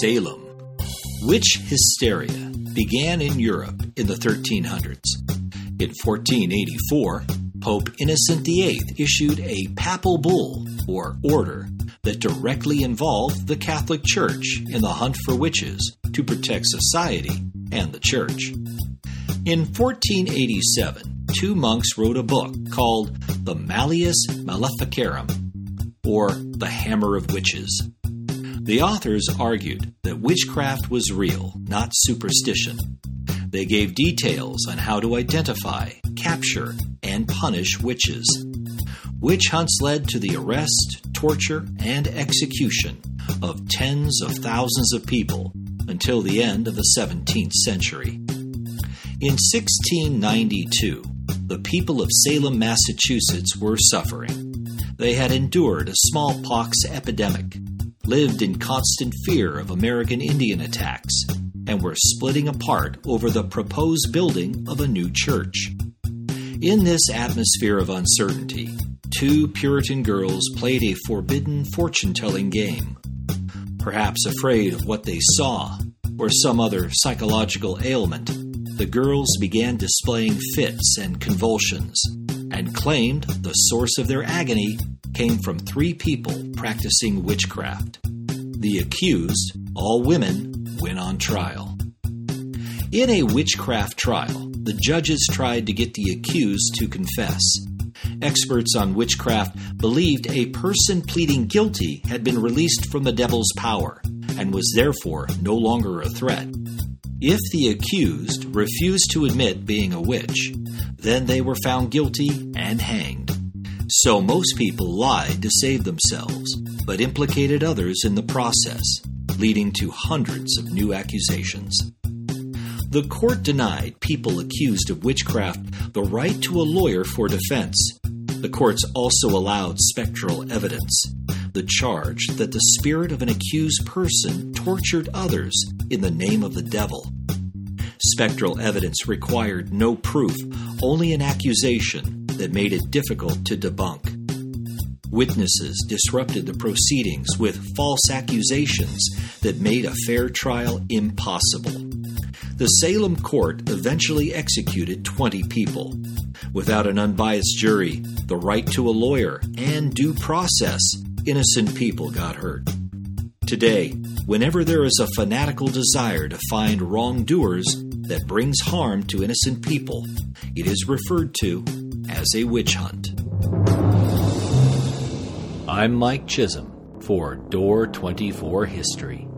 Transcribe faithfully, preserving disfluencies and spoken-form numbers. Salem. Witch hysteria began in Europe in the thirteen hundreds. In fourteen eighty-four, Pope Innocent the eighth issued a papal bull, or order, that directly involved the Catholic Church in the hunt for witches to protect society and the Church. In fourteen eighty-seven, two monks wrote a book called the Malleus Maleficarum, or the Hammer of Witches. The authors argued that witchcraft was real, not superstition. They gave details on how to identify, capture, and punish witches. Witch hunts led to the arrest, torture, and execution of tens of thousands of people until the end of the seventeenth century. In sixteen ninety-two, the people of Salem, Massachusetts were suffering. They had endured a smallpox epidemic, lived in constant fear of American Indian attacks, and were splitting apart over the proposed building of a new church. In this atmosphere of uncertainty, two Puritan girls played a forbidden fortune-telling game. Perhaps afraid of what they saw, or some other psychological ailment, the girls began displaying fits and convulsions, and claimed the source of their agony came from three people practicing witchcraft. The accused, all women, went on trial. In a witchcraft trial, the judges tried to get the accused to confess. Experts on witchcraft believed a person pleading guilty had been released from the devil's power and was therefore no longer a threat. If the accused refused to admit being a witch, then they were found guilty and hanged. So most people lied to save themselves, but implicated others in the process, leading to hundreds of new accusations. The court denied people accused of witchcraft the right to a lawyer for defense. The courts also allowed spectral evidence, the charge that the spirit of an accused person tortured others in the name of the devil. Spectral evidence required no proof, only an accusation that made it difficult to debunk. Witnesses disrupted the proceedings with false accusations that made a fair trial impossible. The Salem court eventually executed twenty people. Without an unbiased jury, the right to a lawyer, and due process, innocent people got hurt. Today, whenever there is a fanatical desire to find wrongdoers that brings harm to innocent people, it is referred to as a witch hunt. I'm Mike Chisholm for Door twenty-four History.